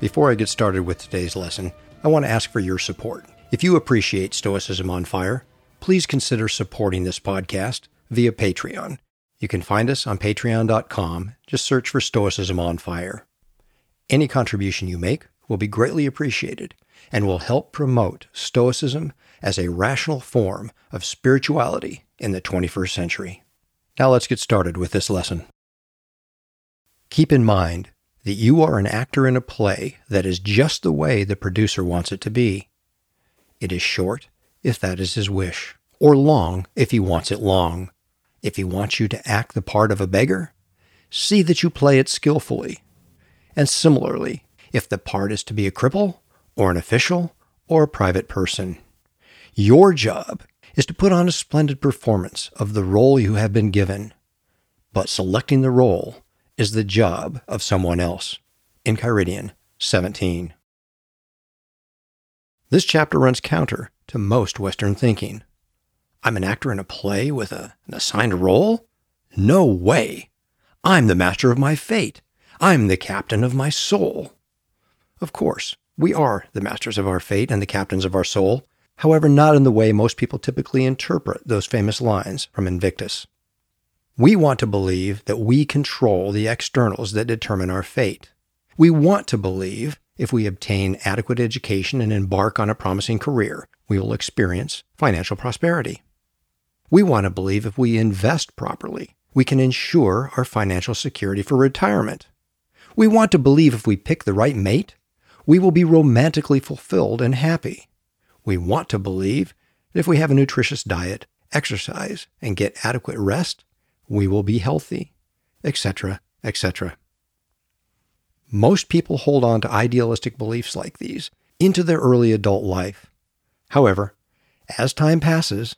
Before I get started with today's lesson, I want to ask for your support. If you appreciate Stoicism on Fire, please consider supporting this podcast via Patreon. You can find us on patreon.com. Just search for Stoicism on Fire. Any contribution you make will be greatly appreciated and will help promote Stoicism as a rational form of spirituality in the 21st century. Now let's get started with this lesson. Keep in mind that you are an actor in a play that is just the way the producer wants it to be. It is short, if that is his wish, or long if he wants it long. If he wants you to act the part of a beggar, see that you play it skillfully. And similarly, if the part is to be a cripple, or an official, or a private person, your job is to put on a splendid performance of the role you have been given. But selecting the role is the job of someone else. Encheiridion 17. This chapter runs counter to most Western thinking. I'm an actor in a play with an assigned role? No way! I'm the master of my fate. I'm the captain of my soul. Of course, we are the masters of our fate and the captains of our soul, however not in the way most people typically interpret those famous lines from Invictus. We want to believe that we control the externals that determine our fate. We want to believe if we obtain adequate education and embark on a promising career, we will experience financial prosperity. We want to believe if we invest properly, we can ensure our financial security for retirement. We want to believe if we pick the right mate, we will be romantically fulfilled and happy. We want to believe that if we have a nutritious diet, exercise, and get adequate rest, we will be healthy, etc., etc. Most people hold on to idealistic beliefs like these into their early adult life. However, as time passes,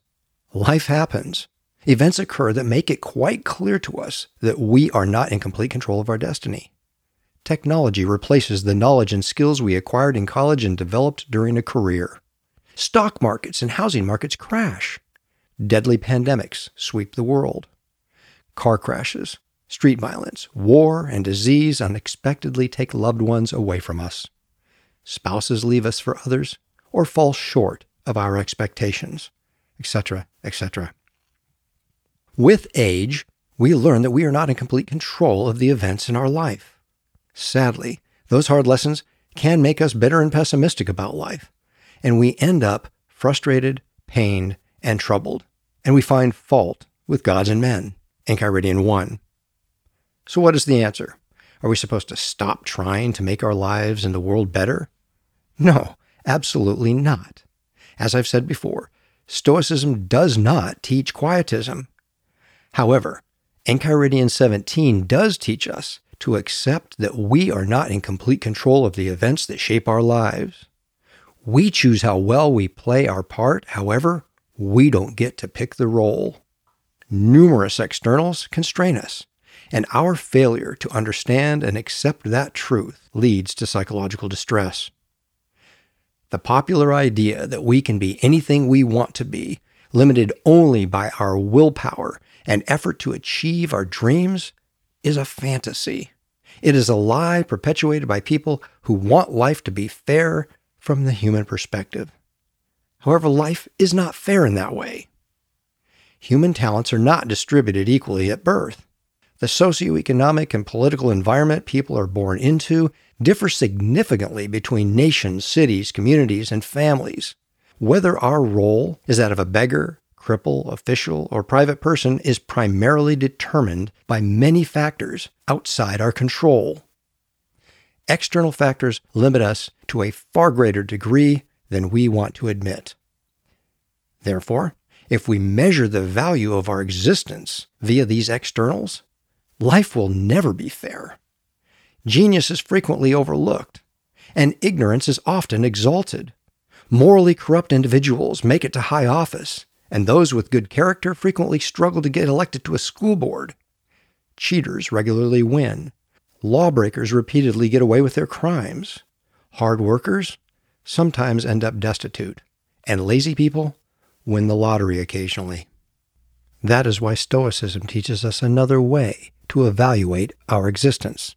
life happens. Events occur that make it quite clear to us that we are not in complete control of our destiny. Technology replaces the knowledge and skills we acquired in college and developed during a career. Stock markets and housing markets crash. Deadly pandemics sweep the world. Car crashes, street violence, war, and disease unexpectedly take loved ones away from us. Spouses leave us for others, or fall short of our expectations, etc., etc. With age, we learn that we are not in complete control of the events in our life. Sadly, those hard lessons can make us bitter and pessimistic about life, and we end up frustrated, pained, and troubled, and we find fault with gods and men. Encheiridion 1. So what is the answer? Are we supposed to stop trying to make our lives and the world better? No. Absolutely not. As I've said before, Stoicism does not teach quietism. However, Encheiridion 17 does teach us to accept that we are not in complete control of the events that shape our lives. We choose how well we play our part, however, we don't get to pick the role. Numerous externals constrain us, and our failure to understand and accept that truth leads to psychological distress. The popular idea that we can be anything we want to be, limited only by our willpower and effort to achieve our dreams, is a fantasy. It is a lie perpetuated by people who want life to be fair from the human perspective. However, life is not fair in that way. Human talents are not distributed equally at birth. The socioeconomic and political environment people are born into differ significantly between nations, cities, communities, and families. Whether our role is that of a beggar, cripple, official, or private person is primarily determined by many factors outside our control. External factors limit us to a far greater degree than we want to admit. Therefore, If we measure the value of our existence via these externals, life will never be fair. Genius is frequently overlooked, and ignorance is often exalted. Morally corrupt individuals make it to high office, and those with good character frequently struggle to get elected to a school board. Cheaters regularly win. Lawbreakers repeatedly get away with their crimes. Hard workers sometimes end up destitute, and lazy people win the lottery occasionally. That is why Stoicism teaches us another way to evaluate our existence.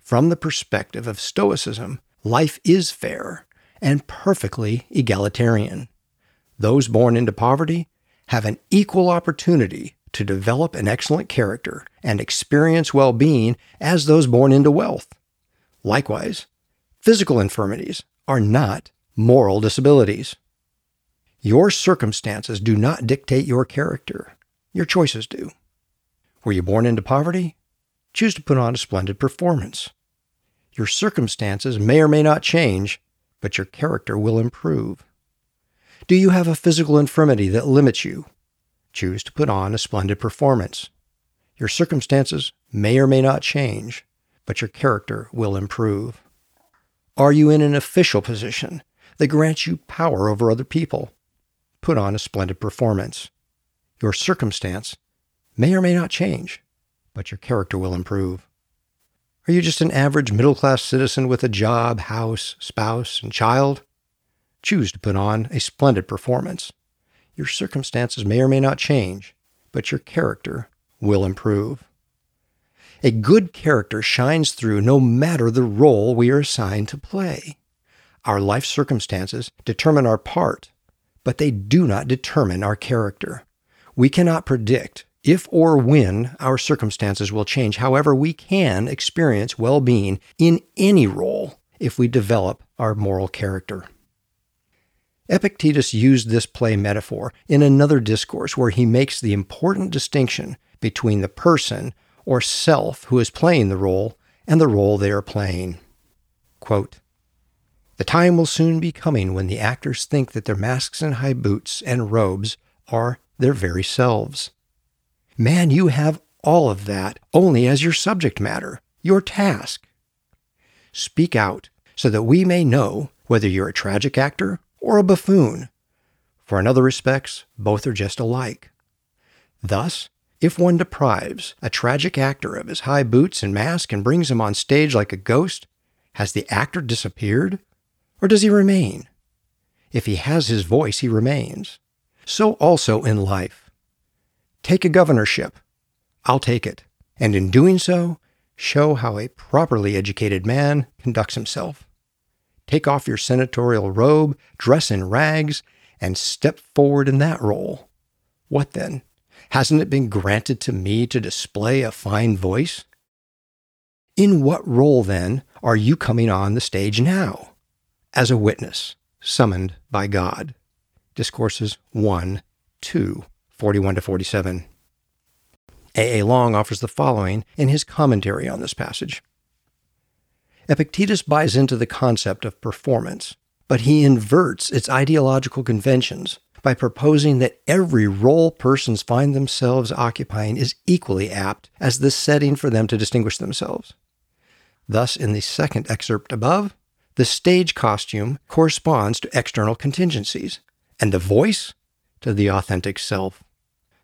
From the perspective of Stoicism, life is fair and perfectly egalitarian. Those born into poverty have an equal opportunity to develop an excellent character and experience well-being as those born into wealth. Likewise, physical infirmities are not moral disabilities. Your circumstances do not dictate your character. Your choices do. Were you born into poverty? Choose to put on a splendid performance. Your circumstances may or may not change, but your character will improve. Do you have a physical infirmity that limits you? Choose to put on a splendid performance. Your circumstances may or may not change, but your character will improve. Are you in an official position that grants you power over other people? Put on a splendid performance. Your circumstance may or may not change, but your character will improve. Are you just an average middle-class citizen with a job, house, spouse, and child? Choose to put on a splendid performance. Your circumstances may or may not change, but your character will improve. A good character shines through no matter the role we are assigned to play. Our life circumstances determine our part, but they do not determine our character. We cannot predict if or when our circumstances will change. However, we can experience well-being in any role if we develop our moral character. Epictetus used this play metaphor in another discourse where he makes the important distinction between the person or self who is playing the role and the role they are playing. Quote, "The time will soon be coming when the actors think that their masks and high boots and robes are their very selves. Man, you have all of that only as your subject matter, your task. Speak out so that we may know whether you're a tragic actor or a buffoon, for in other respects, both are just alike. Thus, if one deprives a tragic actor of his high boots and mask and brings him on stage like a ghost, has the actor disappeared, or does he remain? If he has his voice, he remains. So also in life. Take a governorship. I'll take it, and in doing so, show how a properly educated man conducts himself. Take off your senatorial robe, dress in rags, and step forward in that role. What then? Hasn't it been granted to me to display a fine voice? In what role, then, are you coming on the stage now? As a witness, summoned by God." Discourses 1, 2, 41-47. A. A. Long offers the following in his commentary on this passage. Epictetus buys into the concept of performance, but he inverts its ideological conventions by proposing that every role persons find themselves occupying is equally apt as the setting for them to distinguish themselves. Thus, in the second excerpt above, the stage costume corresponds to external contingencies, and the voice to the authentic self.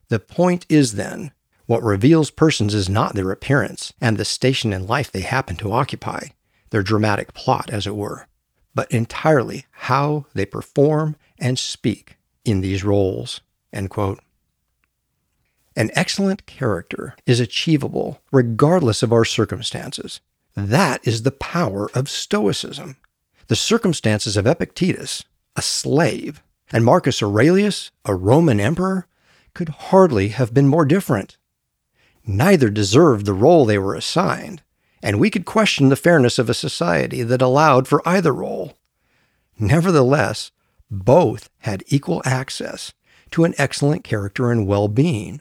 The point is, then, what reveals persons is not their appearance and the station in life they happen to occupy, their dramatic plot, as it were, but entirely how they perform and speak in these roles." End quote. An excellent character is achievable regardless of our circumstances. That is the power of Stoicism. The circumstances of Epictetus, a slave, and Marcus Aurelius, a Roman emperor, could hardly have been more different. Neither deserved the role they were assigned, and we could question the fairness of a society that allowed for either role. Nevertheless, both had equal access to an excellent character and well-being.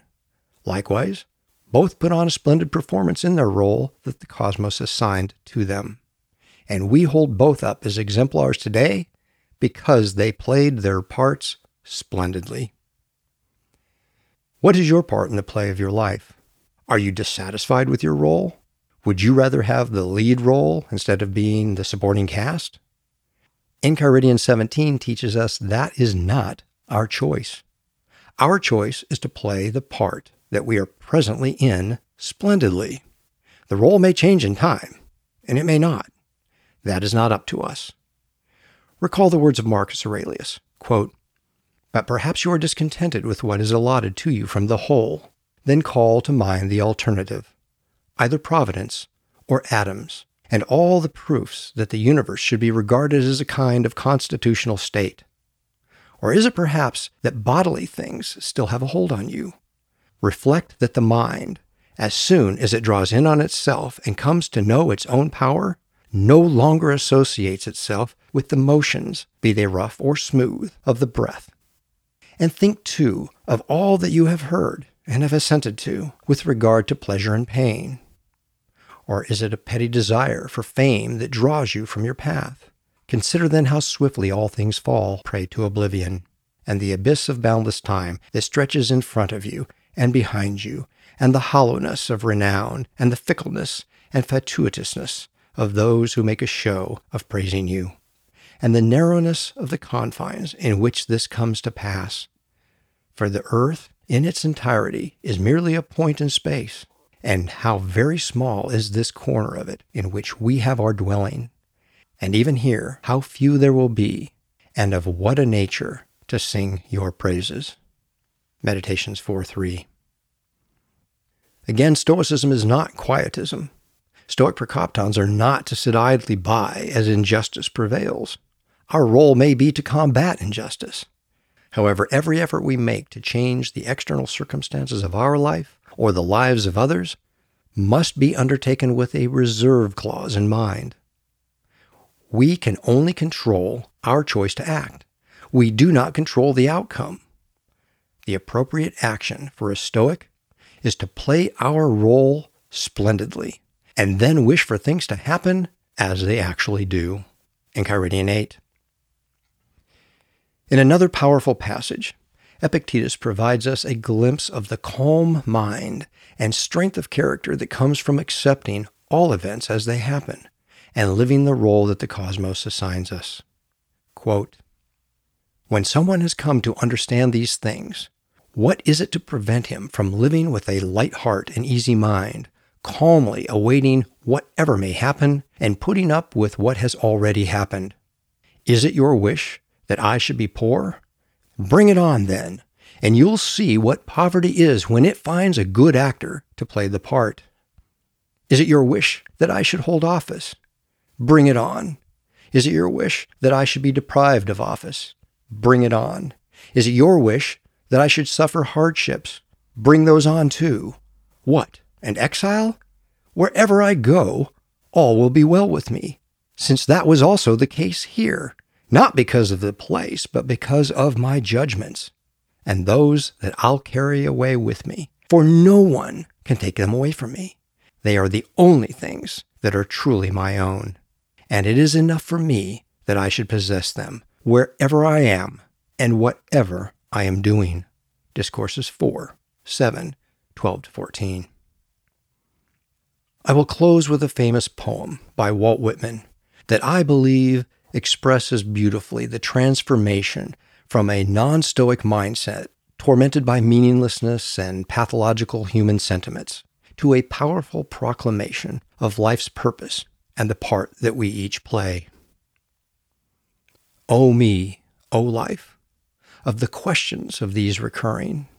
Likewise, both put on a splendid performance in their role that the cosmos assigned to them. And we hold both up as exemplars today because they played their parts splendidly. What is your part in the play of your life? Are you dissatisfied with your role? Would you rather have the lead role instead of being the supporting cast? Encheiridion 17 teaches us that is not our choice. Our choice is to play the part that we are presently in splendidly. The role may change in time, and it may not. That is not up to us. Recall the words of Marcus Aurelius, quote, "But perhaps you are discontented with what is allotted to you from the whole. Then call to mind the alternative, either providence or atoms, and all the proofs that the universe should be regarded as a kind of constitutional state. Or is it perhaps that bodily things still have a hold on you? Reflect that the mind, as soon as it draws in on itself and comes to know its own power, no longer associates itself with the motions, be they rough or smooth, of the breath. And think, too, of all that you have heard and have assented to with regard to pleasure and pain. Or is it a petty desire for fame that draws you from your path? Consider then how swiftly all things fall prey to oblivion, and the abyss of boundless time that stretches in front of you and behind you, and the hollowness of renown, and the fickleness and fatuitousness of those who make a show of praising you, and the narrowness of the confines in which this comes to pass. For the earth in its entirety is merely a point in space, and how very small is this corner of it in which we have our dwelling, and even here how few there will be, and of what a nature to sing your praises." Meditations 4:3. Again, Stoicism is not quietism. Stoic Prokoptons are not to sit idly by as injustice prevails. Our role may be to combat injustice. However, every effort we make to change the external circumstances of our life or the lives of others must be undertaken with a reserve clause in mind. We can only control our choice to act. We do not control the outcome. The appropriate action for a Stoic is to play our role splendidly and then wish for things to happen as they actually do. Encheiridion 8. In another powerful passage, Epictetus provides us a glimpse of the calm mind and strength of character that comes from accepting all events as they happen and living the role that the cosmos assigns us. Quote, "When someone has come to understand these things, what is it to prevent him from living with a light heart and easy mind, calmly awaiting whatever may happen and putting up with what has already happened? Is it your wish that I should be poor? Bring it on then, and you'll see what poverty is when it finds a good actor to play the part. Is it your wish that I should hold office? Bring it on. Is it your wish that I should be deprived of office? Bring it on. Is it your wish that I should suffer hardships? Bring those on too. What? And exile? Wherever I go, all will be well with me, since that was also the case here, not because of the place, but because of my judgments, and those that I'll carry away with me, for no one can take them away from me. They are the only things that are truly my own, and it is enough for me that I should possess them, wherever I am, and whatever I am doing." Discourses 4, 7, 12-14. I will close with a famous poem by Walt Whitman that I believe expresses beautifully the transformation from a non-Stoic mindset tormented by meaninglessness and pathological human sentiments to a powerful proclamation of life's purpose and the part that we each play. "O me, O life, of the questions of these recurring,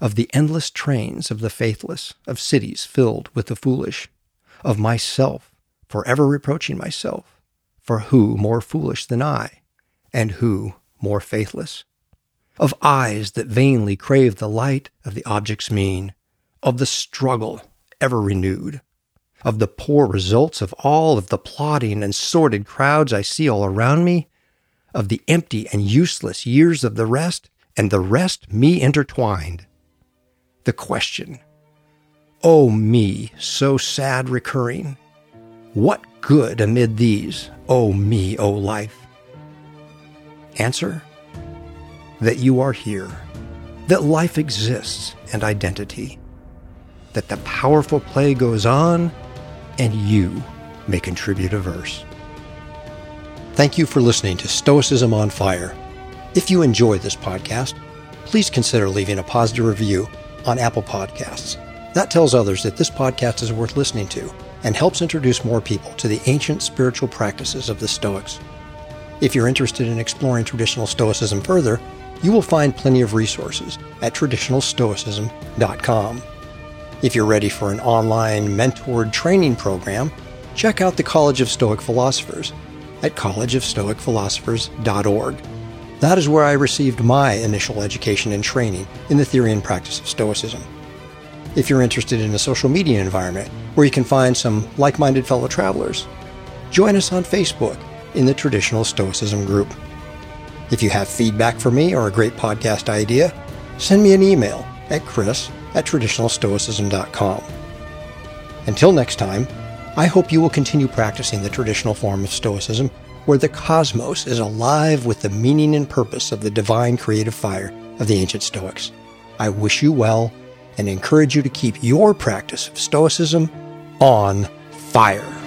of the endless trains of the faithless, of cities filled with the foolish, of myself, forever reproaching myself, for who more foolish than I, and who more faithless? Of eyes that vainly crave the light of the objects mean, of the struggle ever renewed, of the poor results of all of the plodding and sordid crowds I see all around me, of the empty and useless years of the rest, and the rest me intertwined. The question, O me, so sad recurring, what good amid these, O me, O life? Answer, that you are here, that life exists and identity, that the powerful play goes on, and you may contribute a verse. Thank you for listening to Stoicism on Fire. If you enjoy this podcast, please consider leaving a positive review on Apple Podcasts. That tells others that this podcast is worth listening to and helps introduce more people to the ancient spiritual practices of the Stoics. If you're interested in exploring traditional Stoicism further, you will find plenty of resources at traditionalstoicism.com. If you're ready for an online mentored training program, check out the College of Stoic Philosophers at collegeofstoicphilosophers.org. That is where I received my initial education and training in the theory and practice of Stoicism. If you're interested in a social media environment where you can find some like-minded fellow travelers, join us on Facebook in the Traditional Stoicism group. If you have feedback for me or a great podcast idea, send me an email at chris@traditionalstoicism.com. Until next time, I hope you will continue practicing the traditional form of Stoicism, where the cosmos is alive with the meaning and purpose of the divine creative fire of the ancient Stoics. I wish you well and encourage you to keep your practice of Stoicism on fire.